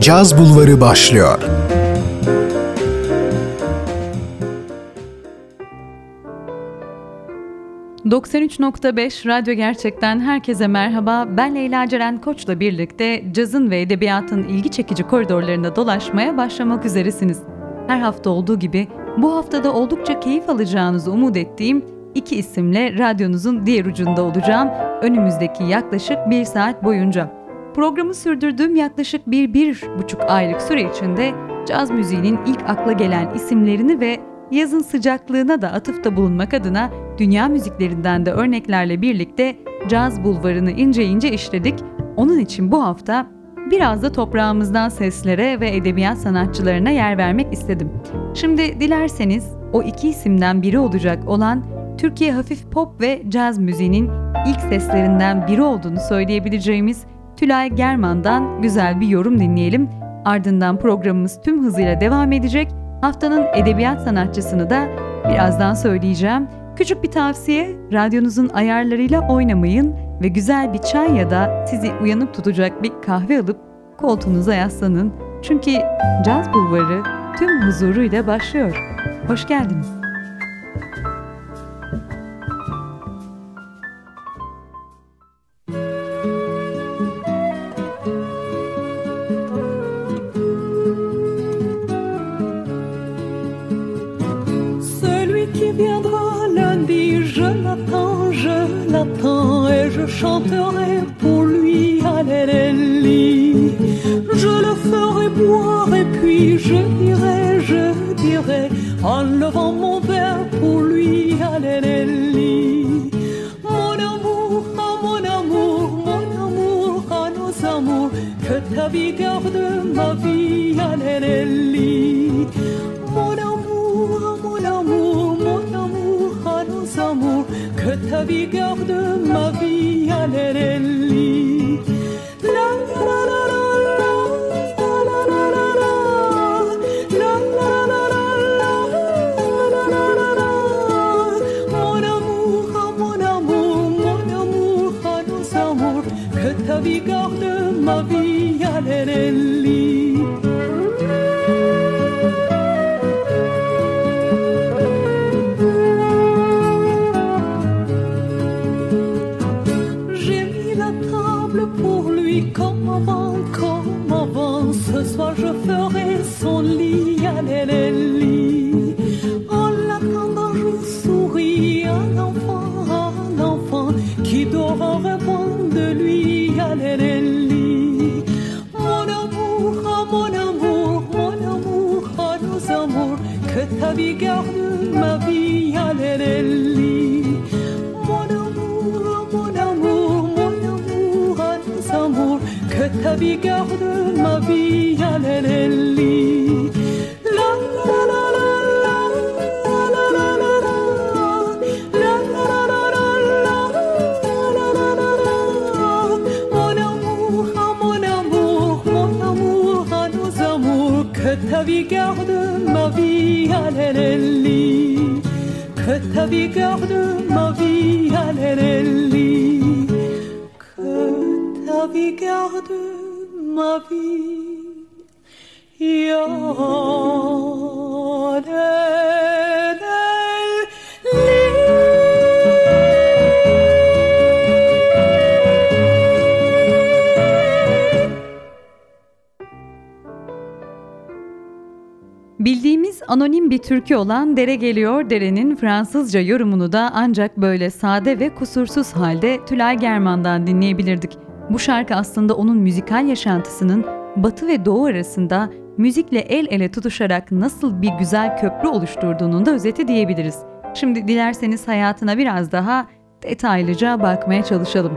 Caz Bulvarı başlıyor. ...93.5 Radyo Gerçek'ten herkese merhaba. Ben Leyla Ceren Koç'la birlikte cazın ve edebiyatın ilgi çekici koridorlarında dolaşmaya başlamak üzeresiniz. Her hafta olduğu gibi bu haftada oldukça keyif alacağınızı umut ettiğim iki isimle radyonuzun diğer ucunda olacağım önümüzdeki yaklaşık bir saat boyunca. Programı sürdürdüğüm yaklaşık 1-1,5 aylık süre içinde caz müziğinin ilk akla gelen isimlerini ve yazın sıcaklığına da atıfta bulunmak adına dünya müziklerinden de örneklerle birlikte Caz Bulvarı'nı ince ince işledik. Onun için bu hafta biraz da toprağımızdan seslere ve edebiyat sanatçılarına yer vermek istedim. Şimdi dilerseniz o iki isimden biri olacak olan Türkiye hafif pop ve caz müziğinin ilk seslerinden biri olduğunu söyleyebileceğimiz Tülay German'dan güzel bir yorum dinleyelim. Ardından programımız tüm hızıyla devam edecek. Haftanın edebiyat sanatçısını da birazdan söyleyeceğim. Küçük bir tavsiye, radyonuzun ayarlarıyla oynamayın ve güzel bir çay ya da sizi uyanıp tutacak bir kahve alıp koltuğunuza yaslanın. Çünkü Caz Bulvarı tüm huzuruyla başlıyor. Hoş geldiniz. Je chanterai pour lui à l'Ellie. Je le ferai boire et puis je dirai en levant mon verre pour lui à l'Ellie. Mon amour, oh mon amour, à nos amours, que ta vie garde ma vie à l'Ellie. Mon amour, à nos amours, que ta vie garde ma vie. Bildiğimiz anonim bir türkü olan Dere Geliyor Dere'nin Fransızca yorumunu da ancak böyle sade ve kusursuz halde Tülay German'dan dinleyebilirdik. Bu şarkı aslında onun müzikal yaşantısının Batı ve Doğu arasında müzikle el ele tutuşarak nasıl bir güzel köprü oluşturduğunun da özeti diyebiliriz. Şimdi dilerseniz hayatına biraz daha detaylıca bakmaya çalışalım.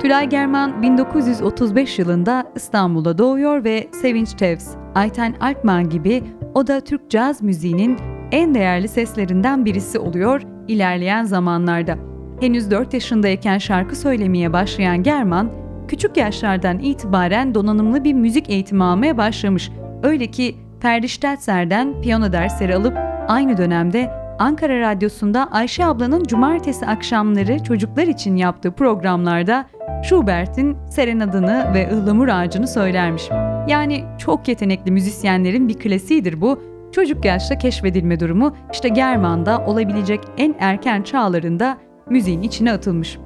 Tülay German 1935 yılında İstanbul'da doğuyor ve Sevinç Tevs, Ayten Altman gibi o da Türk caz müziğinin en değerli seslerinden birisi oluyor ilerleyen zamanlarda. Henüz 4 yaşındayken şarkı söylemeye başlayan German, küçük yaşlardan itibaren donanımlı bir müzik eğitimi almaya başlamış. Öyle ki Perdiş Delser'den piyano dersleri alıp aynı dönemde Ankara Radyosu'nda Ayşe ablanın cumartesi akşamları çocuklar için yaptığı programlarda Schubert'in Serenadını ve Ihlamur Ağacını söylermiş. Yani çok yetenekli müzisyenlerin bir klasiğidir bu. Çocuk yaşta keşfedilme durumu işte German'da olabilecek en erken çağlarında müziğin içine atılmış.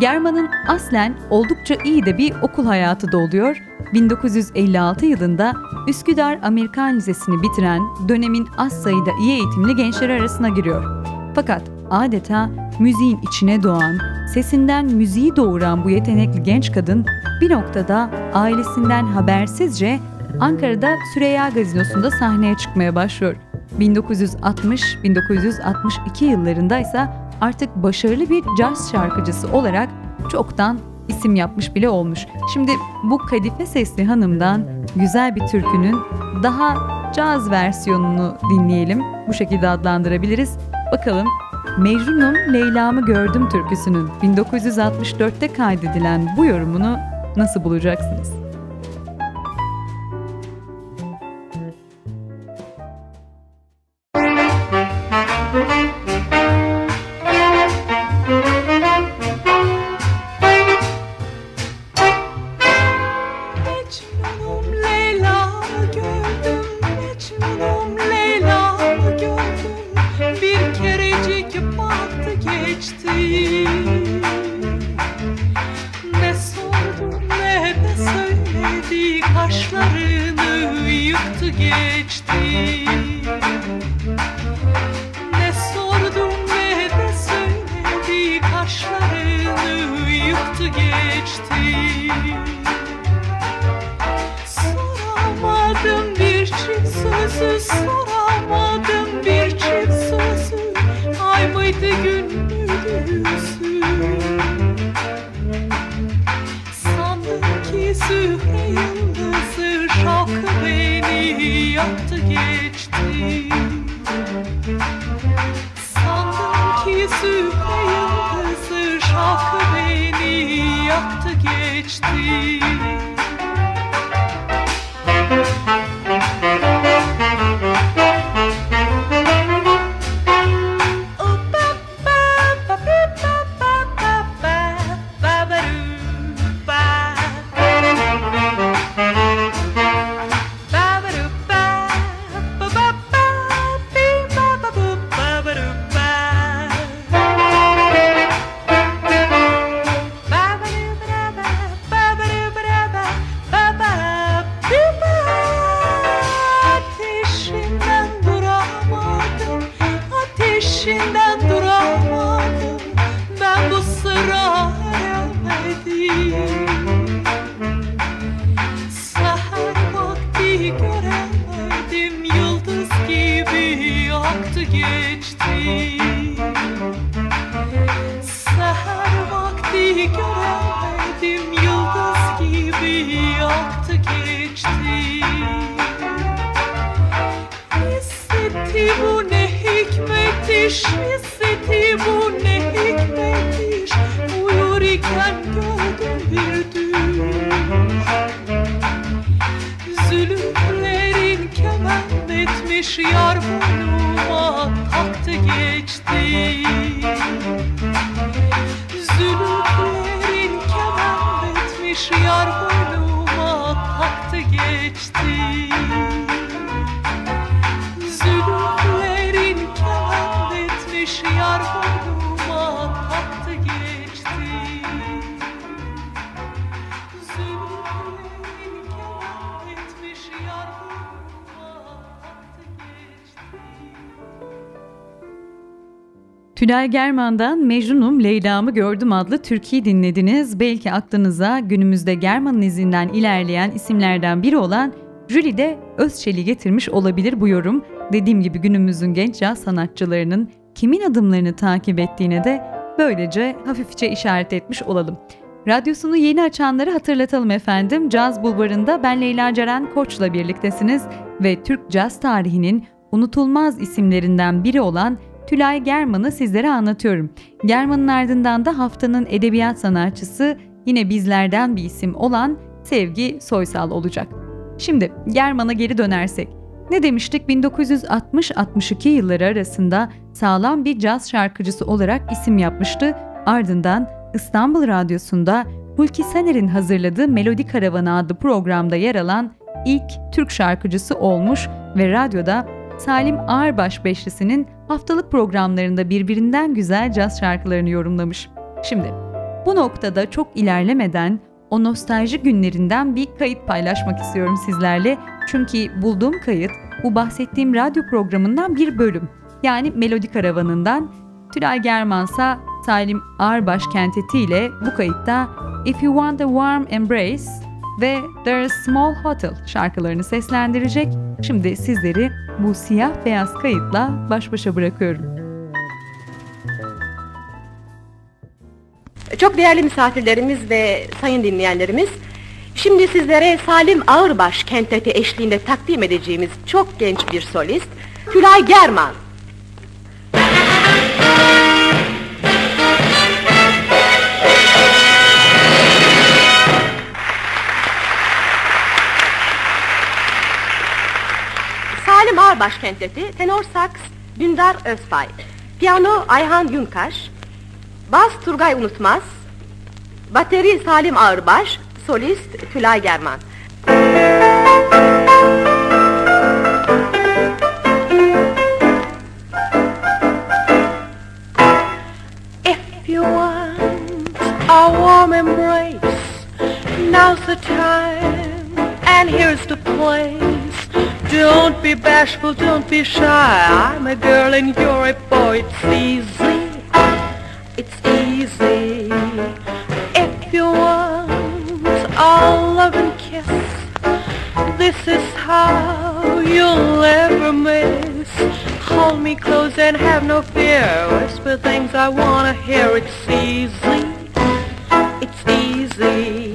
German'ın aslen oldukça iyi de bir okul hayatı da oluyor. 1956 yılında Üsküdar Amerikan Lisesi'ni bitiren dönemin az sayıda iyi eğitimli gençleri arasına giriyor. Fakat adeta müziğin içine doğan, sesinden müziği doğuran bu yetenekli genç kadın bir noktada ailesinden habersizce Ankara'da Süreyya Gazinosu'nda sahneye çıkmaya başlıyor. 1960-1962 yıllarında ise artık başarılı bir caz şarkıcısı olarak çoktan isim yapmış bile olmuş. Şimdi bu kadife sesli hanımdan güzel bir türkünün daha caz versiyonunu dinleyelim. Bu şekilde adlandırabiliriz. Bakalım Mecnun'um Leyla'mı gördüm türküsünün 1964'te kaydedilen bu yorumunu nasıl bulacaksınız? Tülay German'dan Mecnun'um Leyla'mı gördüm adlı türküyü dinlediniz. Belki aklınıza günümüzde German'ın izinden ilerleyen isimlerden biri olan Jülide Özçelik getirmiş olabilir bu yorum. Dediğim gibi günümüzün genç caz sanatçılarının kimin adımlarını takip ettiğine de Böylece hafifçe işaret etmiş olalım. Radyosunu yeni açanları hatırlatalım efendim. Caz Bulvarı'nda ben Leyla Ceren Koç'la birliktesiniz ve Türk caz tarihinin unutulmaz isimlerinden biri olan Tülay German'ı sizlere anlatıyorum. German'ın ardından da haftanın edebiyat sanatçısı yine bizlerden bir isim olan Sevgi Soysal olacak. Şimdi German'a geri dönersek. Ne demiştik? 1960-62 yılları arasında sağlam bir caz şarkıcısı olarak isim yapmıştı. Ardından İstanbul Radyosu'nda Hülki Sener'in hazırladığı Melodi Karavanı adlı programda yer alan ilk Türk şarkıcısı olmuş ve radyoda Salim Arbaş beşlisinin haftalık programlarında birbirinden güzel caz şarkılarını yorumlamış. Şimdi bu noktada çok ilerlemeden o nostalji günlerinden bir kayıt paylaşmak istiyorum sizlerle. Çünkü bulduğum kayıt bu bahsettiğim radyo programından bir bölüm. Yani Melodi Karavanı'ndan. Tülay German'sa Salim Arbaş kentetiyle bu kayıtta If You Want a Warm Embrace ve There's a Small Hotel şarkılarını seslendirecek. Şimdi sizleri bu siyah beyaz kayıtla baş başa bırakıyorum. Çok değerli misafirlerimiz ve sayın dinleyenlerimiz, şimdi sizlere Salim Ağırbaş kenteti eşliğinde takdim edeceğimiz çok genç bir solist, Tülay German. Salim Ağırbaş kenteti, tenor saks Dündar Özbay, piyano Ayhan Yunkaş, bas Turgay Unutmaz, bateri Salim Ağırbaş, solist Tülay German. If you want a warm embrace, now's the time and here's the place. Don't be bashful, don't be shy. I'm a girl and you're a boy, it's easy. It's easy. If you want a loving kiss, this is how you'll ever miss. Hold me close and have no fear. Whisper things I wanna hear. It's easy. It's easy.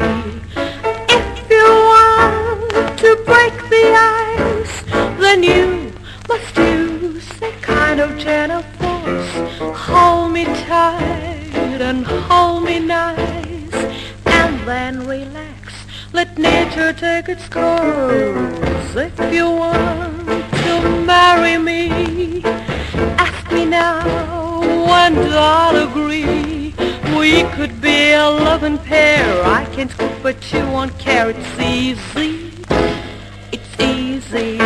If you want to break the ice, then you must use that kind of gentle force. Hold me tight and hold me nice, and then relax, let nature take its course. If you want to marry me, ask me now and I'll agree. We could be a loving pair. I can't cook but you won't care. It's easy. It's easy.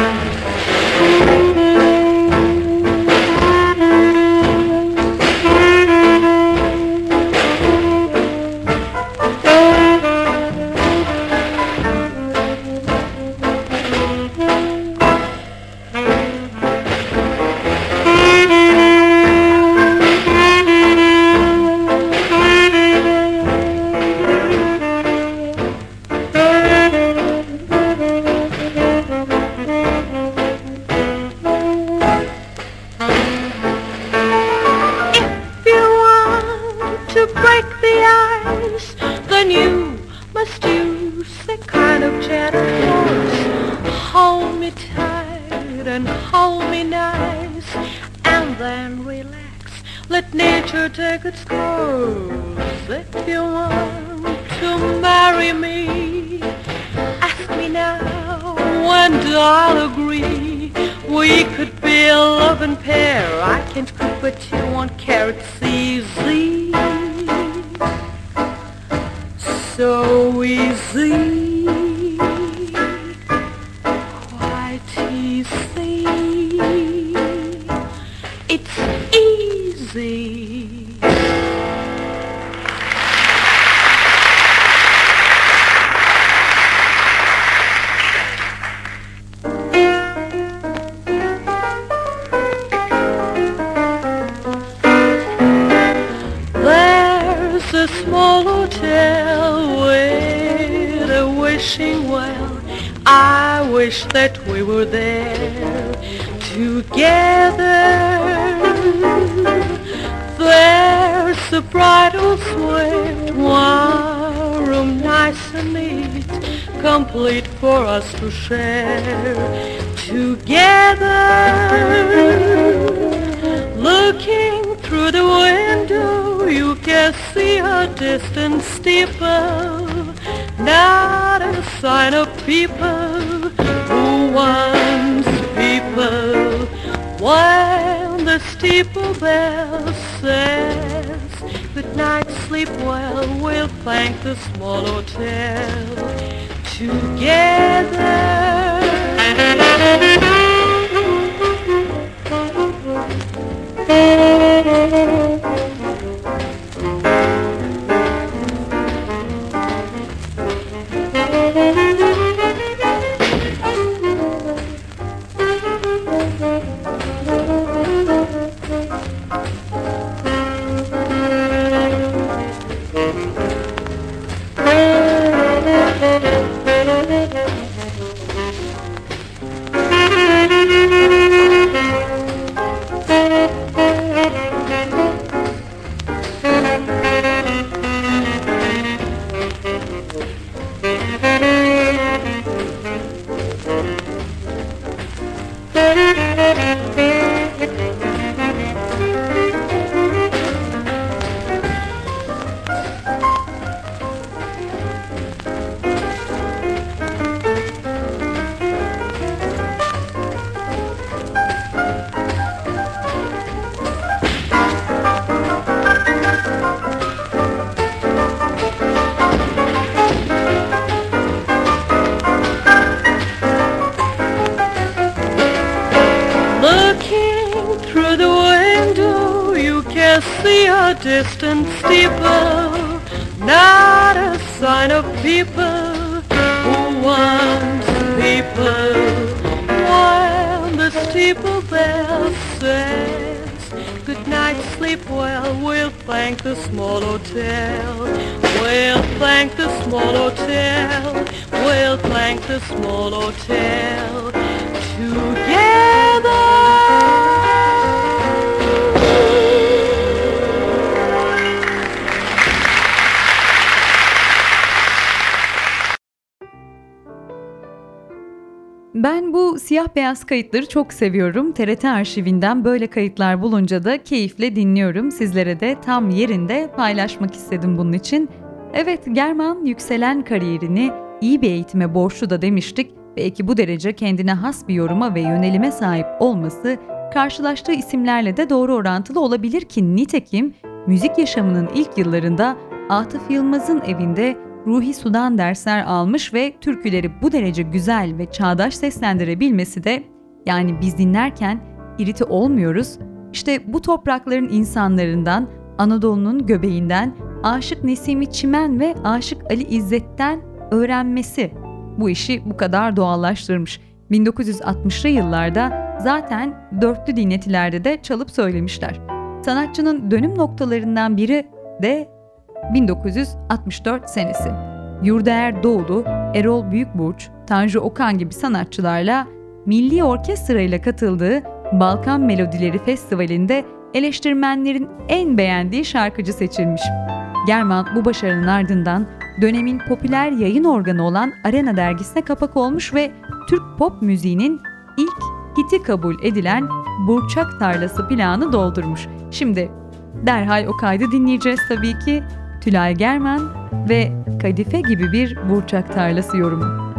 there's the bridal swift, one room nice and neat, complete for us to share together. Looking through the window, you can see a distant steeple, not a sign of people who wants people. When the steeple bell says, good night, sleep well, we'll thank the small hotel together. Distant steeple, not a sign of people who wants people. While the steeple bell says, good night, sleep well, we'll thank the small hotel. We'll thank the small hotel. We'll thank the small hotel together. Ben bu siyah beyaz kayıtları çok seviyorum. TRT arşivinden böyle kayıtlar bulunca da keyifle dinliyorum. Sizlere de tam yerinde paylaşmak istedim bunun için. Evet, German yükselen kariyerini iyi bir eğitime borçlu da demiştik. Belki bu derece kendine has bir yoruma ve yönelime sahip olması karşılaştığı isimlerle de doğru orantılı olabilir ki nitekim müzik yaşamının ilk yıllarında Atıf Yılmaz'ın evinde Ruhi Su'dan dersler almış ve türküleri bu derece güzel ve çağdaş seslendirebilmesi de, yani biz dinlerken irite olmuyoruz, işte bu toprakların insanlarından, Anadolu'nun göbeğinden, Aşık Nesimi Çimen ve Aşık Ali İzzet'ten öğrenmesi bu işi bu kadar doğallaştırmış. 1960'lı yıllarda zaten dörtlü dinletilerde de çalıp söylemişler. Sanatçının dönüm noktalarından biri de 1964 senesi. Yurdeğer Doğulu, Erol Büyükburç, Tanju Okan gibi sanatçılarla Milli Orkestrayla katıldığı Balkan Melodileri Festivali'nde eleştirmenlerin en beğendiği şarkıcı seçilmiş. German bu başarının ardından dönemin popüler yayın organı olan Arena dergisine kapak olmuş ve Türk pop müziğinin ilk hiti kabul edilen Burçak Tarlası plağını doldurmuş. Şimdi derhal o kaydı dinleyeceğiz tabii ki. Tülay German ve Kadife gibi bir Burçak Tarlası yorumu.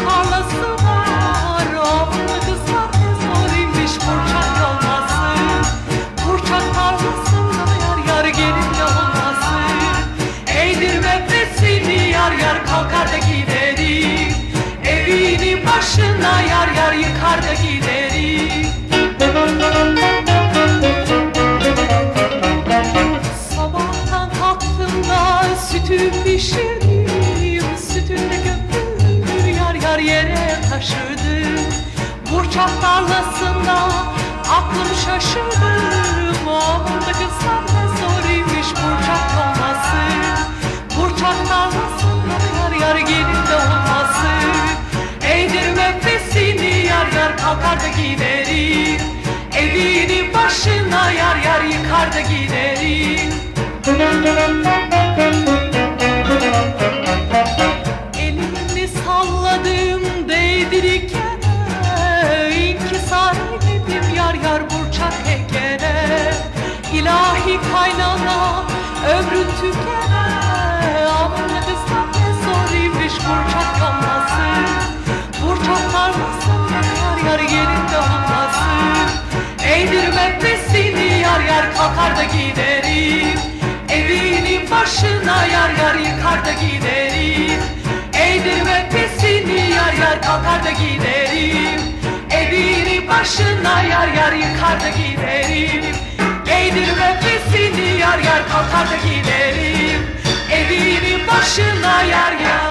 Tarlası var, o kızlar zor inmiş, burçak olmaz. Akar yıkar da giderim. Sabahtan kalktım da sütü pişirdim, sütünde gömdüm, yar yar yere taşırdım. Burçak tarlasında aklım şaşırdı, oradaki kızlar da zor imiş burçak olması. Burçak tarlasında yar yar gelin de olması. Nefesini yar yar kalkar da giderim. Evini başına yar yar yıkar da giderim. Elimi salladım değdirirken, inkisar dedim yar yar burçak hekere. İlahi kaynana ömrü tükene, amına kızdan ne zor imiş burçak kalması. Yar yerinde olması. Eğdirmek de seni yar yar kalkar da giderim. Evinin başına yar yar yıkar da giderim. Eğdirmek de seni yar yar kalkar da giderim. Evinin başına yar yar yıkar da giderim. Eğdirmek de seni yar yar kalkar da giderim. Evinin başına yar yar.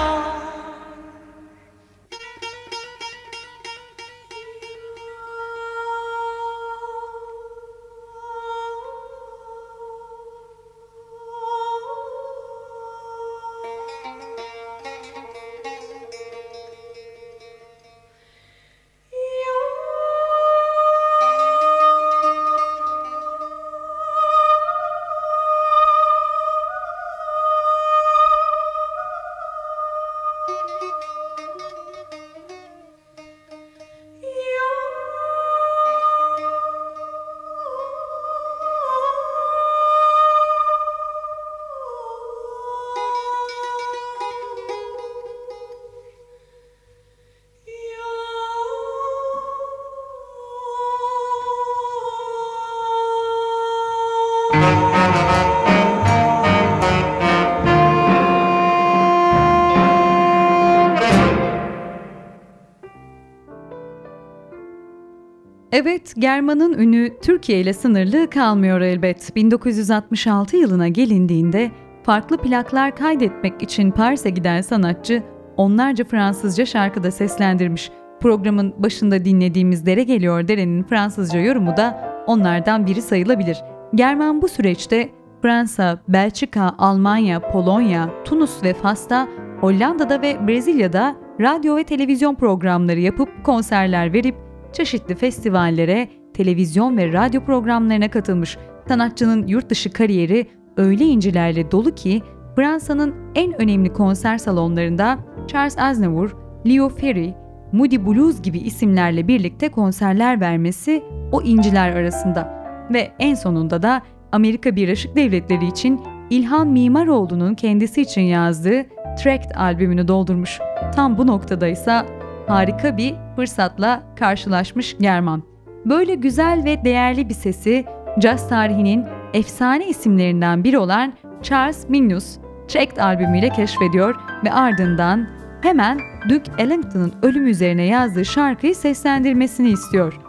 Evet, German'ın ünü Türkiye ile sınırlı kalmıyor elbet. 1966 yılına gelindiğinde farklı plaklar kaydetmek için Paris'e giden sanatçı onlarca Fransızca şarkı da seslendirmiş. Programın başında dinlediğimiz Dere Geliyor Dere'nin Fransızca yorumu da onlardan biri sayılabilir. German bu süreçte Fransa, Belçika, Almanya, Polonya, Tunus ve Fas'ta, Hollanda'da ve Brezilya'da radyo ve televizyon programları yapıp konserler verip çeşitli festivallere, televizyon ve radyo programlarına katılmış. Sanatçının yurt dışı kariyeri öyle incilerle dolu ki Fransa'nın en önemli konser salonlarında Charles Aznavour, Leo Ferry, Moody Blues gibi isimlerle birlikte konserler vermesi o inciler arasında. Ve en sonunda da Amerika Birleşik Devletleri için İlhan Mimaroğlu'nun kendisi için yazdığı Tract albümünü doldurmuş. Tam bu noktadaysa harika bir fırsatla karşılaşmış German. Böyle güzel ve değerli bir sesi caz tarihinin efsane isimlerinden biri olan Charles Mingus, Tract albümüyle keşfediyor ve ardından hemen Duke Ellington'ın ölümü üzerine yazdığı şarkıyı seslendirmesini istiyor.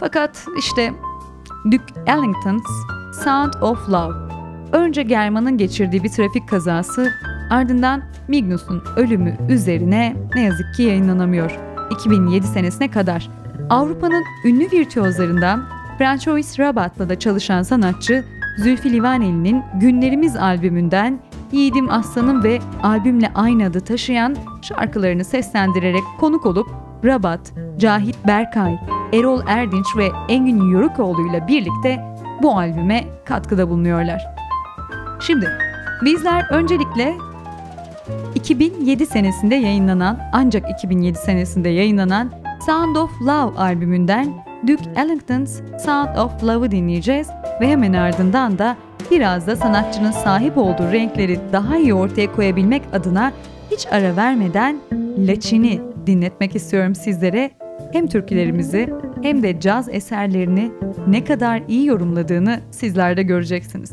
Fakat işte Duke Ellington's Sound of Love, önce German'ın geçirdiği bir trafik kazası, ardından Mingus'un ölümü üzerine ne yazık ki yayınlanamıyor. 2007 senesine kadar Avrupa'nın ünlü virtüözlerinden François Rabat'la da çalışan sanatçı Zülfü Livaneli'nin Günlerimiz albümünden Yiğidim Aslanım ve albümle aynı adı taşıyan şarkılarını seslendirerek konuk olup Rabat, Cahit Berkay, Erol Erdinç ve Engin Yörükoğlu ile birlikte bu albüme katkıda bulunuyorlar. Şimdi bizler öncelikle 2007 senesinde yayınlanan, ancak 2007 senesinde yayınlanan Sound of Love albümünden Duke Ellington's Sound of Love'ı dinleyeceğiz ve hemen ardından da biraz da sanatçının sahip olduğu renkleri daha iyi ortaya koyabilmek adına hiç ara vermeden Laçin'i dinletmek istiyorum sizlere. Hem türkülerimizi hem de caz eserlerini ne kadar iyi yorumladığını sizler de göreceksiniz.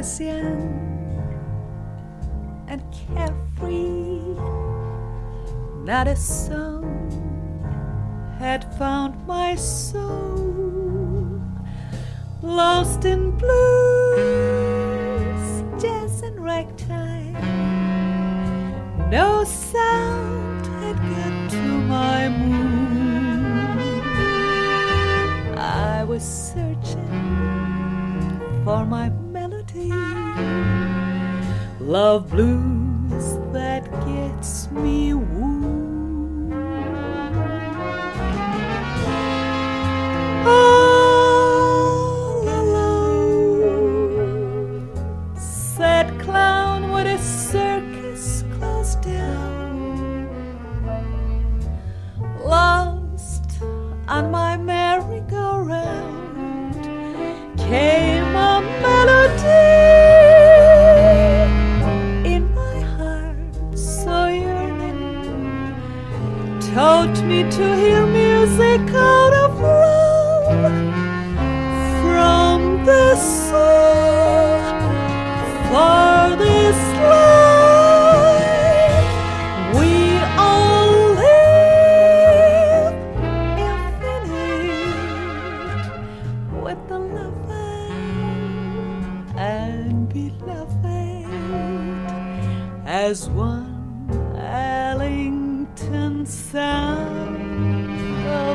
was young and carefree, not a song had found my soul, lost in blues, jazz and ragtime, no sound had got to my mood. I was searching for my melody, love blues that gets me wooed. All alone, sad clown, what a circus closed down, lost on my merry-go-round. Came a melody in my heart so yearning, taught me to hear music out of love, from the soul for this life we all live infinite with the love and beloved as one Ellington sound of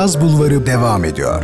Caz Bulvarı devam ediyor.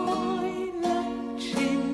Aylaçım,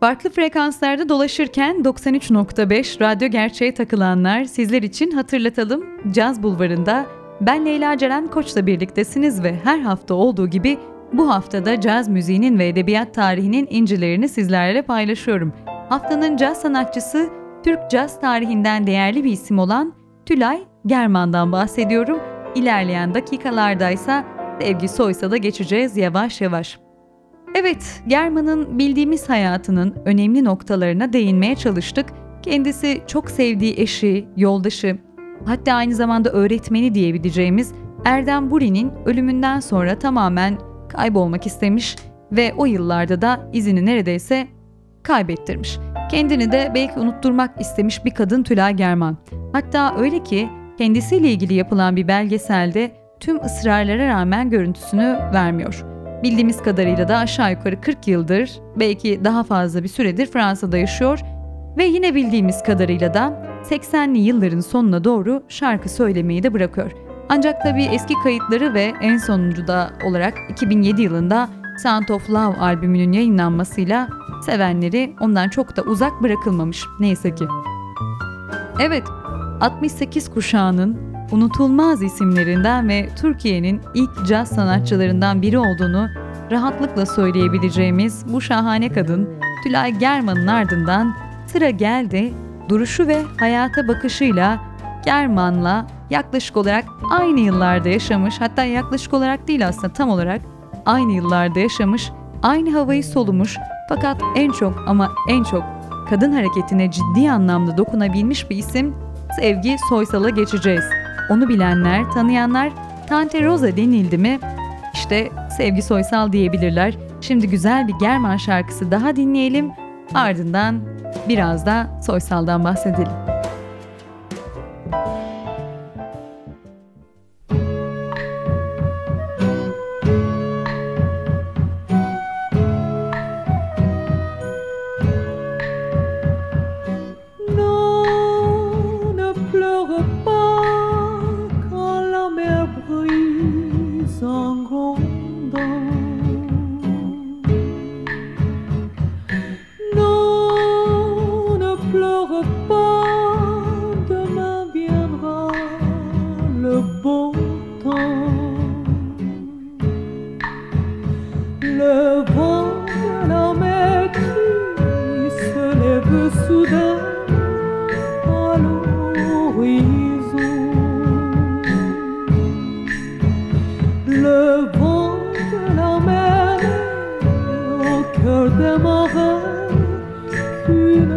Farklı frekanslarda dolaşırken 93.5 Radyo Gerçeğe takılanlar sizler için hatırlatalım. Caz Bulvarı'nda ben Leyla Ceren Koç'la birliktesiniz ve her hafta olduğu gibi bu haftada caz müziğinin ve edebiyat tarihinin incilerini sizlerle paylaşıyorum. Haftanın caz sanatçısı, Türk caz tarihinden değerli bir isim olan Tülay German'dan bahsediyorum. İlerleyen dakikalardaysa Sevgi Soysal'a geçeceğiz yavaş yavaş. Evet, German'ın bildiğimiz hayatının önemli noktalarına değinmeye çalıştık. Kendisi çok sevdiği eşi, yoldaşı, hatta aynı zamanda öğretmeni diyebileceğimiz Erdem Buri'nin ölümünden sonra tamamen kaybolmak istemiş ve o yıllarda da izini neredeyse kaybettirmiş. Kendini de belki unutturmak istemiş bir kadın Tülay German. Hatta öyle ki kendisiyle ilgili yapılan bir belgeselde tüm ısrarlara rağmen görüntüsünü vermiyor. Bildiğimiz kadarıyla da aşağı yukarı 40 yıldır, belki daha fazla bir süredir Fransa'da yaşıyor ve yine bildiğimiz kadarıyla da 80'li yılların sonuna doğru şarkı söylemeyi de bırakıyor. Ancak tabii eski kayıtları ve en sonuncu da olarak 2007 yılında Sound of Love albümünün yayınlanmasıyla sevenleri ondan çok da uzak bırakılmamış neyse ki. Evet, 68 kuşağının unutulmaz isimlerinden ve Türkiye'nin ilk caz sanatçılarından biri olduğunu rahatlıkla söyleyebileceğimiz bu şahane kadın Tülay German'ın ardından sıra geldi. Duruşu ve hayata bakışıyla German'la yaklaşık olarak aynı yıllarda yaşamış, hatta yaklaşık olarak değil aslında tam olarak aynı yıllarda yaşamış, aynı havayı solumuş fakat en çok ama en çok kadın hareketine ciddi anlamda dokunabilmiş bir isim Sevgi Soysal'a geçeceğiz. Onu bilenler, tanıyanlar Tante Rosa denildi mi? İşte Sevgi Soysal diyebilirler. Şimdi güzel bir German şarkısı daha dinleyelim. Ardından biraz da Soysal'dan bahsedelim. Viendra le printemps.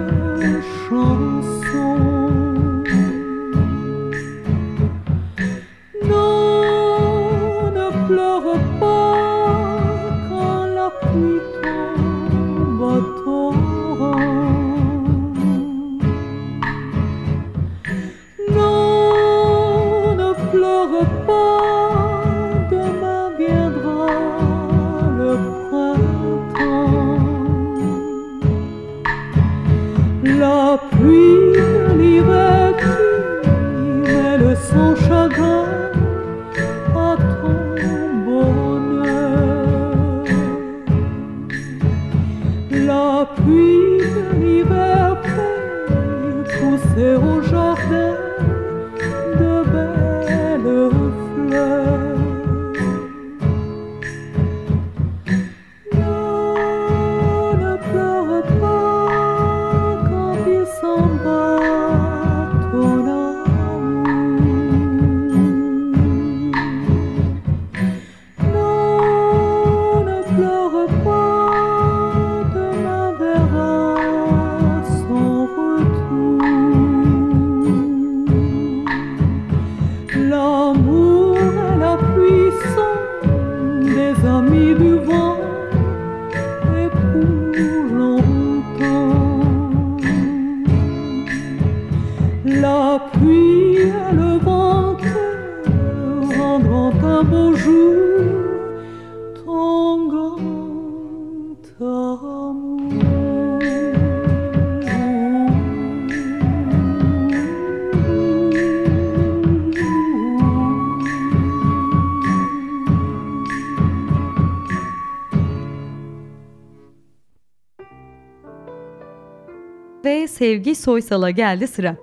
ve Sevgi Soysal'a geldi sıra.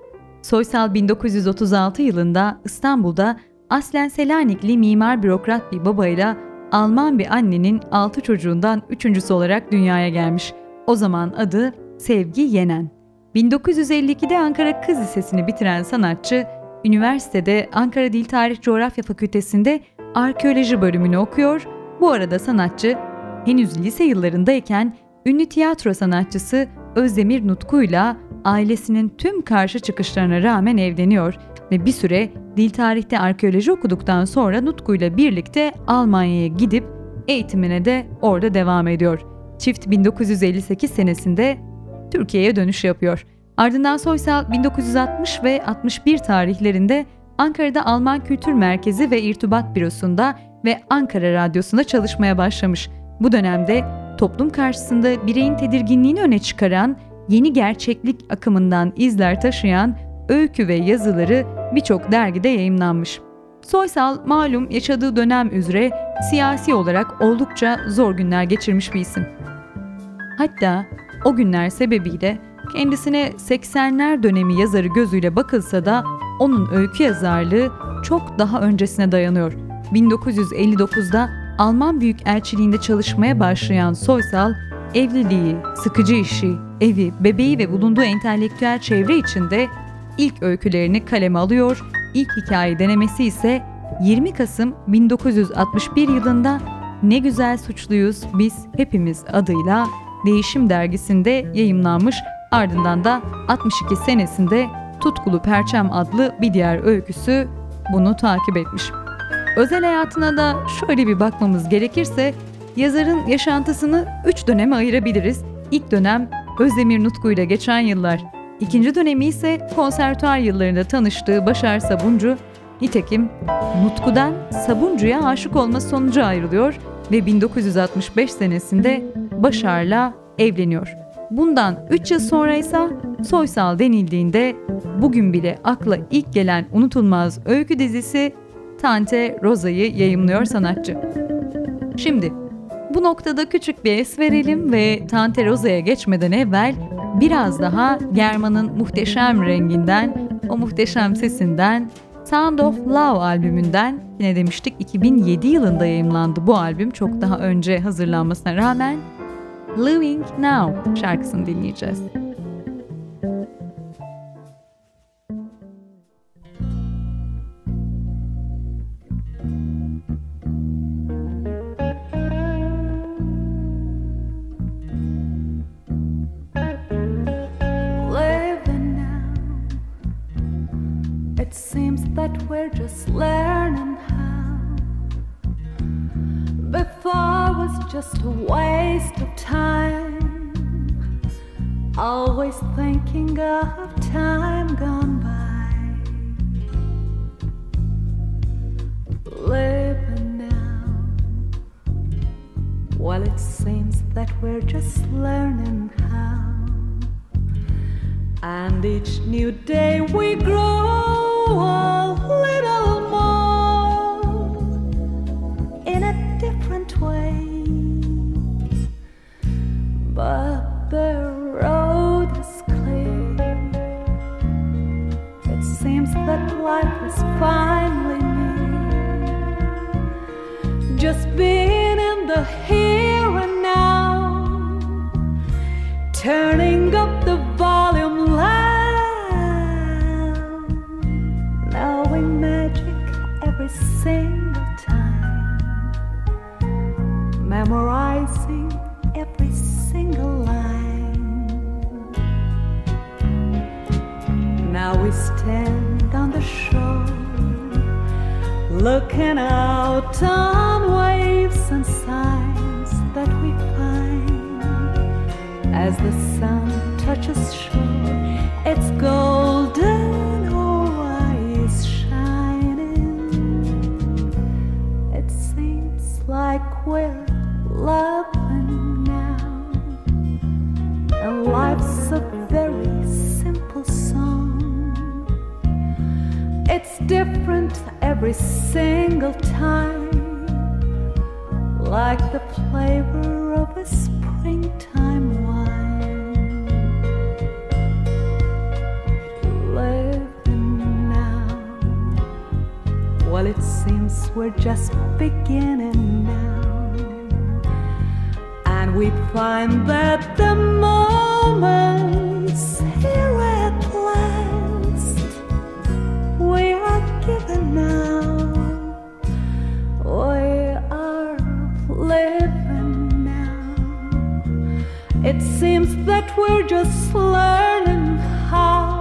Soysal 1936 yılında İstanbul'da aslen Selanikli mimar bürokrat bir babayla Alman bir annenin 6 çocuğundan 3.'sü olarak dünyaya gelmiş. O zaman adı Sevgi Yenen. 1952'de Ankara Kız Lisesi'ni bitiren sanatçı, üniversitede Ankara Dil Tarih Coğrafya Fakültesi'nde arkeoloji bölümünü okuyor. Bu arada sanatçı henüz lise yıllarındayken ünlü tiyatro sanatçısı Özdemir Nutku'yla ailesinin tüm karşı çıkışlarına rağmen evleniyor ve bir süre dil tarihte arkeoloji okuduktan sonra Nutku'yla birlikte Almanya'ya gidip eğitimine de orada devam ediyor. Çift 1958 senesinde Türkiye'ye dönüş yapıyor. Ardından Soysal 1960 ve 61 tarihlerinde Ankara'da Alman Kültür Merkezi ve İrtibat Bürosu'nda ve Ankara Radyosu'nda çalışmaya başlamış. Bu dönemde toplum karşısında bireyin tedirginliğini öne çıkaran, yeni gerçeklik akımından izler taşıyan öykü ve yazıları birçok dergide yayımlanmış. Soysal malum yaşadığı dönem üzere siyasi olarak oldukça zor günler geçirmiş bir isim. Hatta o günler sebebiyle kendisine 80'ler dönemi yazarı gözüyle bakılsa da onun öykü yazarlığı çok daha öncesine dayanıyor. 1959'da Alman Büyükelçiliği'nde çalışmaya başlayan Soysal, evliliği, sıkıcı işi, evi, bebeği ve bulunduğu entelektüel çevre içinde ilk öykülerini kaleme alıyor. İlk hikaye denemesi ise 20 Kasım 1961 yılında "Ne Güzel Suçluyuz Biz Hepimiz" adıyla Değişim dergisinde yayımlanmış. Ardından da 62 senesinde "Tutkulu Perçem" adlı bir diğer öyküsü bunu takip etmiş. Özel hayatına da şöyle bir bakmamız gerekirse, yazarın yaşantısını 3 döneme ayırabiliriz. İlk dönem Özdemir Nutku ile geçen yıllar. İkinci dönemi ise konservatuar yıllarında tanıştığı Başar Sabuncu, nitekim Nutku'dan Sabuncu'ya aşık olma sonucu ayrılıyor ve 1965 senesinde Başar'la evleniyor. Bundan 3 yıl sonra ise Soysal denildiğinde bugün bile akla ilk gelen unutulmaz öykü dizisi Tante Rosa'yı yayımlıyor sanatçı. Şimdi bu noktada küçük bir es verelim ve Tante Rosa'ya geçmeden evvel biraz daha German'ın muhteşem renginden, o muhteşem sesinden, Sound of Love albümünden, ne demiştik, 2007 yılında yayımlandı bu albüm, çok daha önce hazırlanmasına rağmen, Living Now şarkısını dinleyeceğiz. It seems that we're just learning how. Before was just a waste of time, always thinking of time gone by. Living now, well it seems that we're just learning how, and each new day we grow a little more in a different way, but the road is clear. It seems that life is finally near, just being in the here and now, turning up the volume loud. Single time, memorizing every single line. Now we stand on the shore, looking out on waves and signs that we find as the sun touches shore. It's golden. Like we're loving now, and life's a very simple song. It's different every single time, like the flavor of a springtime wine. it seems we're just beginning now. And we find that the moment's here at last. We are given now. We are living now. It seems that we're just learning how.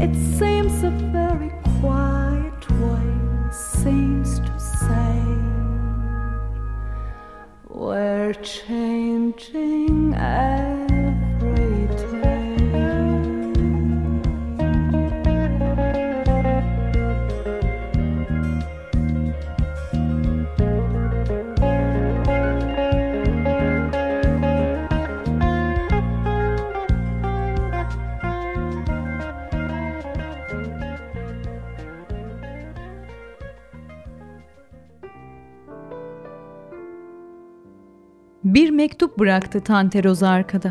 It seems a very quiet way seems to say we're changing every day. Bir mektup bıraktı Tante Rosa arkada.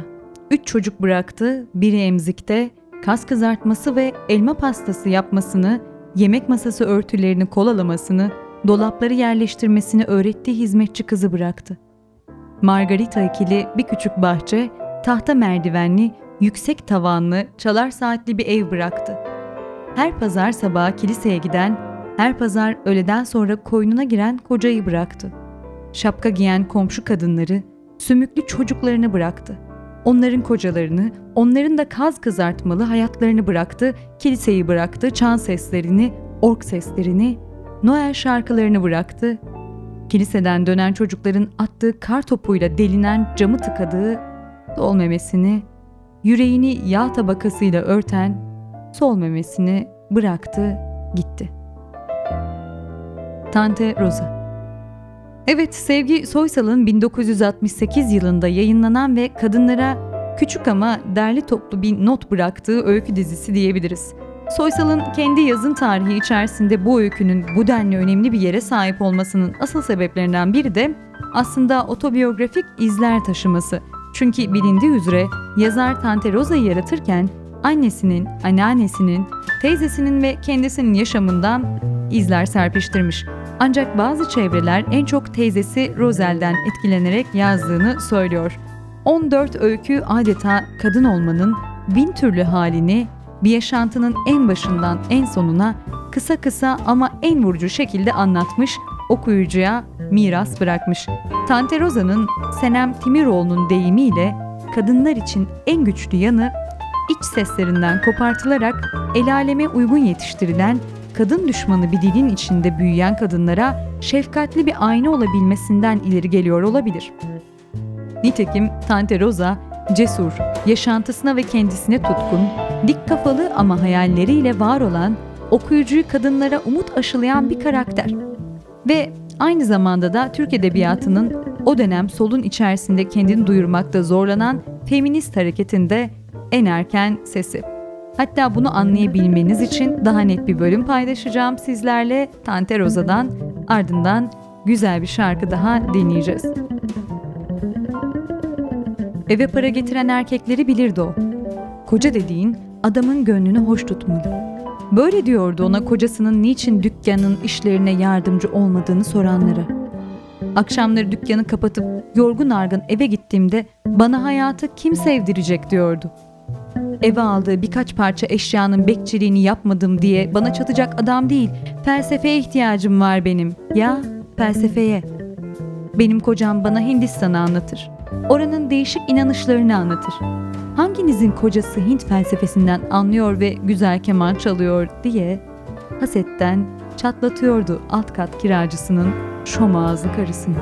3 çocuk bıraktı, biri emzikte, kas kızartması ve elma pastası yapmasını, yemek masası örtülerini kolalamasını, dolapları yerleştirmesini öğrettiği hizmetçi kızı bıraktı. Margarita ikili bir küçük bahçe, tahta merdivenli, yüksek tavanlı, çalar saatli bir ev bıraktı. Her pazar sabahı kiliseye giden, her pazar öğleden sonra koynuna giren kocayı bıraktı. Şapka giyen komşu kadınları, sümüklü çocuklarını bıraktı. Onların kocalarını, onların da kaz kızartmalı hayatlarını bıraktı, kiliseyi bıraktı, çan seslerini, ork seslerini, Noel şarkılarını bıraktı. Kiliseden dönen çocukların attığı kar topuyla delinen camı tıkadığı sol memesini, yüreğini yağ tabakasıyla örten sol memesini bıraktı, gitti. Tante Rosa. Evet, Sevgi Soysal'ın 1968 yılında yayınlanan ve kadınlara küçük ama derli toplu bir not bıraktığı öykü dizisi diyebiliriz. Soysal'ın kendi yazın tarihi içerisinde bu öykünün bu denli önemli bir yere sahip olmasının asıl sebeplerinden biri de aslında otobiyografik izler taşıması. Çünkü bilindiği üzere yazar Tante Rosa'yı yaratırken annesinin, anneannesinin, teyzesinin ve kendisinin yaşamından izler serpiştirmiş. Ancak bazı çevreler en çok teyzesi Rosel'den etkilenerek yazdığını söylüyor. 14 öykü adeta kadın olmanın bin türlü halini bir yaşantının en başından en sonuna kısa kısa ama en vurucu şekilde anlatmış, okuyucuya miras bırakmış. Tante Rosa'nın Senem Timiroğlu'nun deyimiyle kadınlar için en güçlü yanı iç seslerinden kopartılarak el aleme uygun yetiştirilen, kadın düşmanı bir dilin içinde büyüyen kadınlara şefkatli bir ayna olabilmesinden ileri geliyor olabilir. Nitekim Tante Rosa, cesur, yaşantısına ve kendisine tutkun, dik kafalı ama hayalleriyle var olan, okuyucuyu kadınlara umut aşılayan bir karakter. Ve aynı zamanda da Türk Edebiyatı'nın o dönem solun içerisinde kendini duyurmakta zorlanan feminist hareketinde en erken sesi. Hatta bunu anlayabilmeniz için daha net bir bölüm paylaşacağım sizlerle Tante Rosa'dan, ardından güzel bir şarkı daha dinleyeceğiz. Eve para getiren erkekleri bilirdi o. Koca dediğin adamın gönlünü hoş tutmalı. Böyle diyordu ona kocasının niçin dükkanın işlerine yardımcı olmadığını soranlara. Akşamları dükkanı kapatıp yorgun argın eve gittiğimde bana hayatı kim sevdirecek diyordu. Eve aldığı birkaç parça eşyanın bekçiliğini yapmadım diye bana çatacak adam değil, felsefeye ihtiyacım var benim. Ya, felsefeye. Benim kocam bana Hindistan'ı anlatır. Oranın değişik inanışlarını anlatır. Hanginizin kocası Hint felsefesinden anlıyor ve güzel keman çalıyor diye hasetten çatlatıyordu alt kat kiracısının şom ağızlı karısını.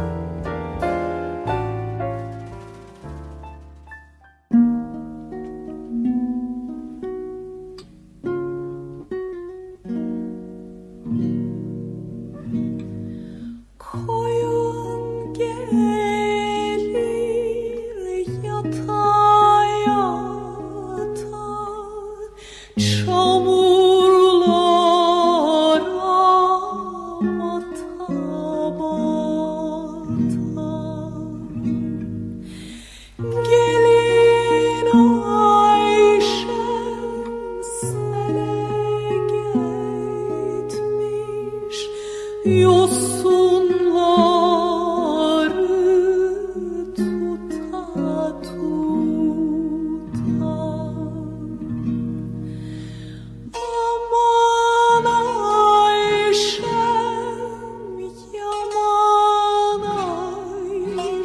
Çamurlara batama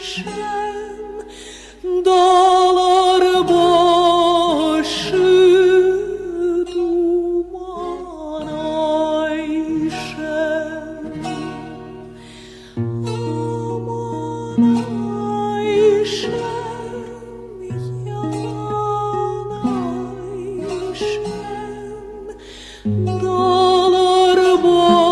düşen dağlar başı duman Ayşem, aman Ayşem, yalan Ayşem, dağlar başı.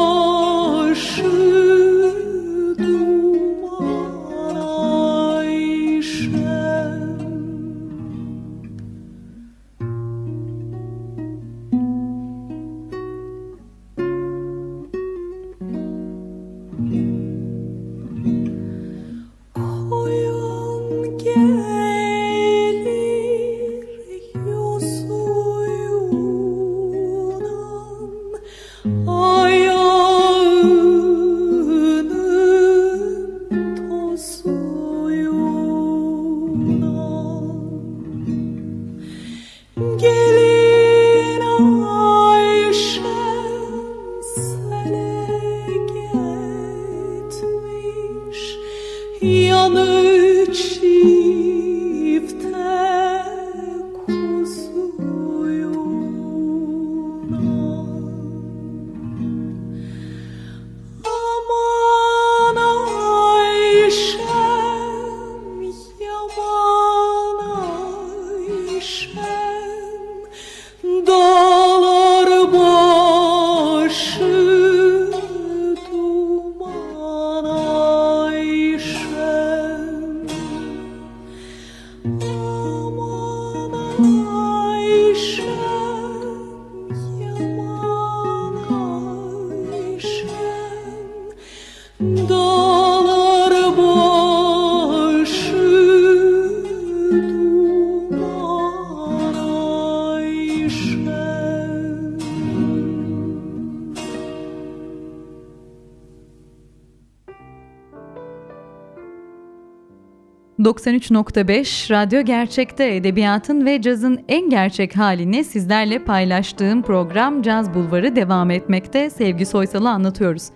...93.5 Radyo Gerçek'te edebiyatın ve cazın en gerçek halini sizlerle paylaştığım program Caz Bulvarı devam etmekte. Sevgi Soysal'ı anlatıyoruz.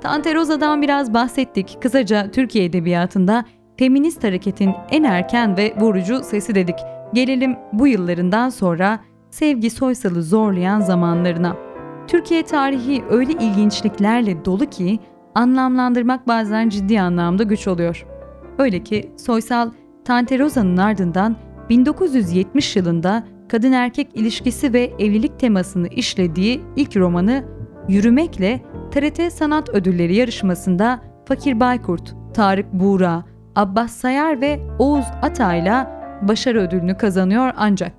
Tante Rosa'dan biraz bahsettik. Kısaca Türkiye edebiyatında feminist hareketin en erken ve vurucu sesi dedik. Gelelim bu yıllarından sonra Sevgi Soysal'ı zorlayan zamanlarına. Türkiye tarihi öyle ilginçliklerle dolu ki anlamlandırmak bazen ciddi anlamda güç oluyor. Öyle ki Soysal, Tante Rosa'nın ardından 1970 yılında kadın erkek ilişkisi ve evlilik temasını işlediği ilk romanı Yürümek'le TRT Sanat Ödülleri yarışmasında Fakir Baykurt, Tarık Buğra, Abbas Sayar ve Oğuz Atay'la başarı ödülünü kazanıyor ancak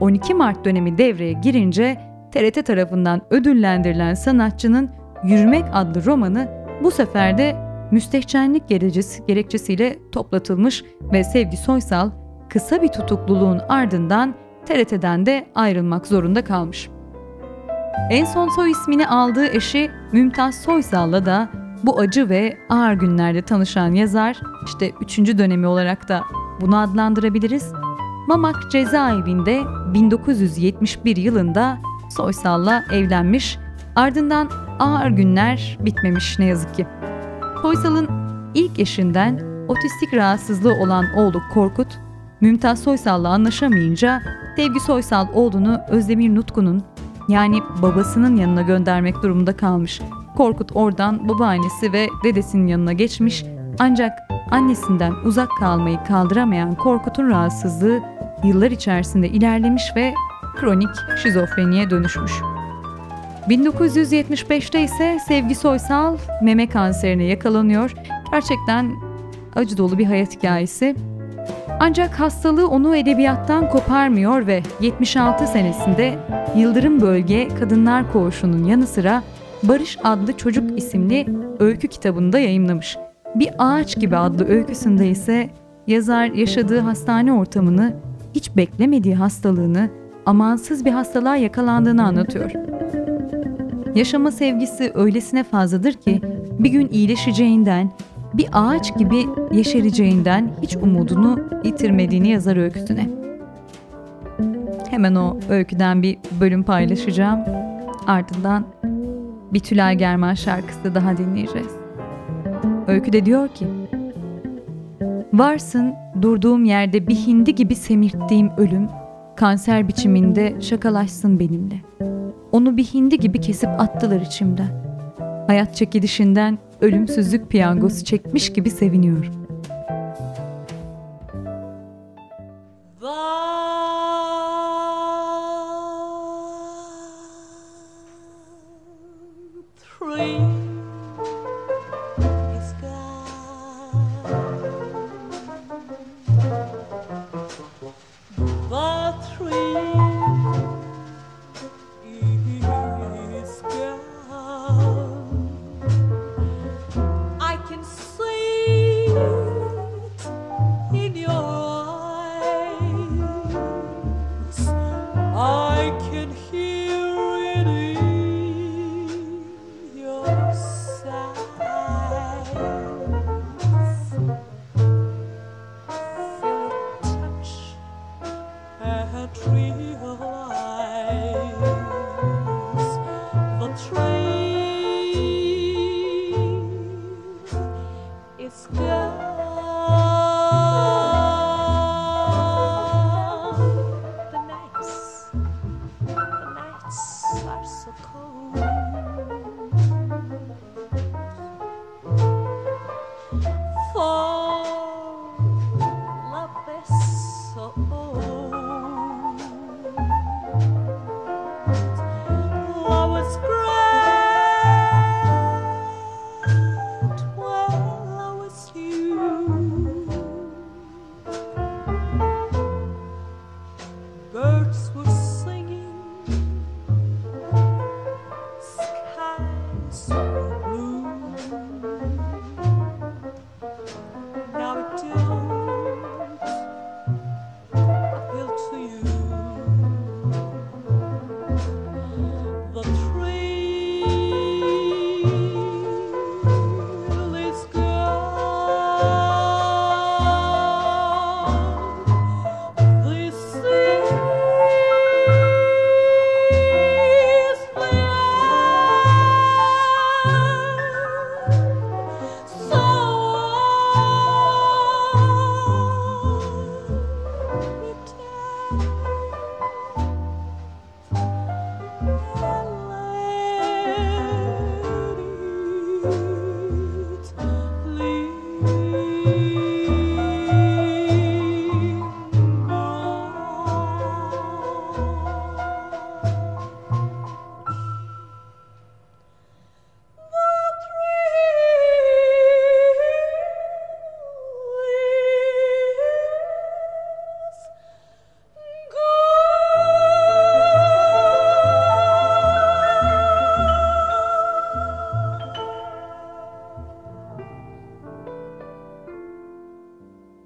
12 Mart dönemi devreye girince TRT tarafından ödüllendirilen sanatçının Yürümek adlı romanı bu sefer de müstehcenlik gerekçesiyle toplatılmış ve Sevgi Soysal kısa bir tutukluluğun ardından TRT'den de ayrılmak zorunda kalmış. En son soy ismini aldığı eşi Mümtaz Soysal'la da bu acı ve ağır günlerde tanışan yazar, işte 3. dönemi olarak da bunu adlandırabiliriz, Mamak cezaevinde 1971 yılında Soysal'la evlenmiş, ardından ağır günler bitmemiş ne yazık ki. Soysal'ın ilk eşinden otistik rahatsızlığı olan oğlu Korkut, Mümtaz Soysal'la anlaşamayınca Sevgi Soysal oğlunu Özdemir Nutku'nun yani babasının yanına göndermek durumunda kalmış. Korkut oradan babaannesi ve dedesinin yanına geçmiş ancak annesinden uzak kalmayı kaldıramayan Korkut'un rahatsızlığı yıllar içerisinde ilerlemiş ve kronik şizofreniye dönüşmüş. 1975'te ise Sevgi Soysal meme kanserine yakalanıyor. Gerçekten acı dolu bir hayat hikayesi. Ancak hastalığı onu edebiyattan koparmıyor ve 76 senesinde Yıldırım Bölge Kadınlar Koğuşu'nun yanı sıra Barış adlı Çocuk isimli öykü kitabını da yayımlamış. Bir Ağaç Gibi adlı öyküsünde ise yazar yaşadığı hastane ortamını, hiç beklemediği hastalığını, amansız bir hastalığa yakalandığını anlatıyor. Yaşama sevgisi öylesine fazladır ki bir gün iyileşeceğinden, bir ağaç gibi yeşereceğinden hiç umudunu yitirmediğini yazar öyküsüne. Hemen o öyküden bir bölüm paylaşacağım. Ardından bir Tülay German şarkısı daha dinleyeceğiz. Öyküde diyor ki: Varsın durduğum yerde bir hindi gibi semirttiğim ölüm, kanser biçiminde şakalaşsın benimle. Onu bir hindi gibi kesip attılar içimden. Hayat çekilişinden ölümsüzlük piyangosu çekmiş gibi seviniyorum.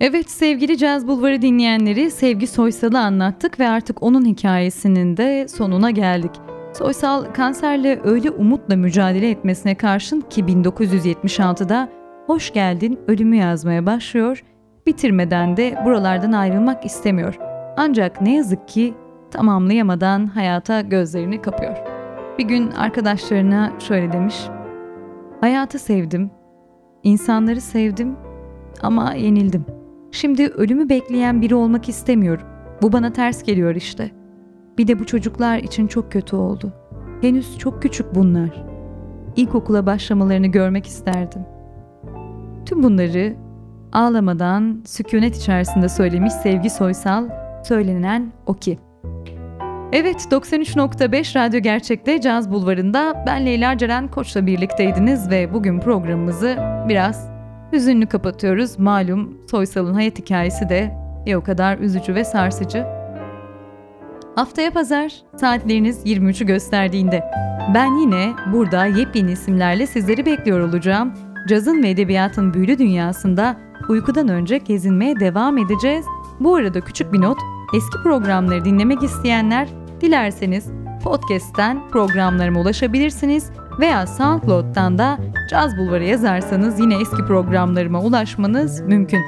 Evet sevgili Caz Bulvarı dinleyenleri, Sevgi Soysal'ı anlattık ve artık onun hikayesinin de sonuna geldik. Soysal kanserle öyle umutla mücadele etmesine karşın ki 1976'da Hoş Geldin Ölümü yazmaya başlıyor, bitirmeden de buralardan ayrılmak istemiyor. Ancak ne yazık ki tamamlayamadan hayata gözlerini kapıyor. Bir gün arkadaşlarına şöyle demiş: "Hayatı sevdim, insanları sevdim ama yenildim. Şimdi ölümü bekleyen biri olmak istemiyorum. Bu bana ters geliyor işte. Bir de bu çocuklar için çok kötü oldu. Henüz çok küçük bunlar. İlkokula başlamalarını görmek isterdim." Tüm bunları ağlamadan, sükunet içerisinde söylemiş Sevgi Soysal, söylenen o ki. Evet, 93.5 Radyo Gerçek'te Caz Bulvarı'nda ben Leyla Ceren Koç'la birlikteydiniz ve bugün programımızı biraz hüzünlü kapatıyoruz. Malum Soysal'ın hayat hikayesi de bir o kadar üzücü ve sarsıcı. Haftaya pazar saatleriniz 23'ü gösterdiğinde ben yine burada yepyeni isimlerle sizleri bekliyor olacağım. Cazın ve edebiyatın büyülü dünyasında uykudan önce gezinmeye devam edeceğiz. Bu arada küçük bir not, eski programları dinlemek isteyenler dilerseniz podcast'ten programlarıma ulaşabilirsiniz veya SoundCloud'dan da Caz Bulvarı yazarsanız yine eski programlarıma ulaşmanız mümkün.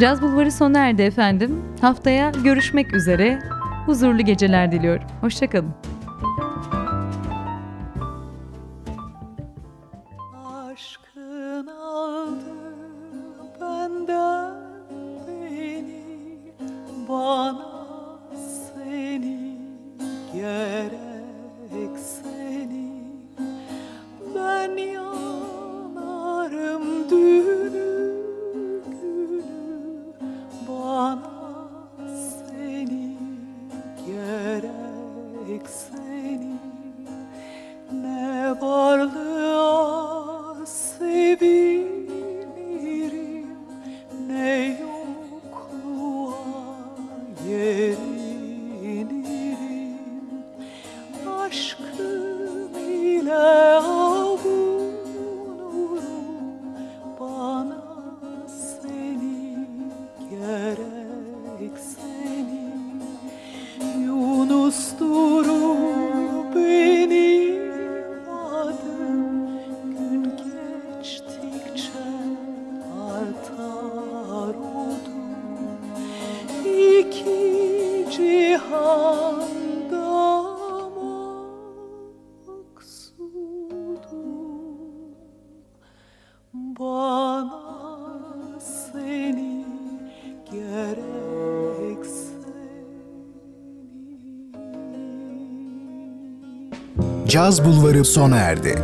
Caz Bulvarı sona erdi efendim. Haftaya görüşmek üzere. Huzurlu geceler diliyorum. Hoşçakalın. Aşkın aldı benden Severek seni Yunus durur benim adım. Gün geçtikçe artar odum. İki cihanda maksudum. Bana seni gerek seni. Caz Bulvarı sona erdi.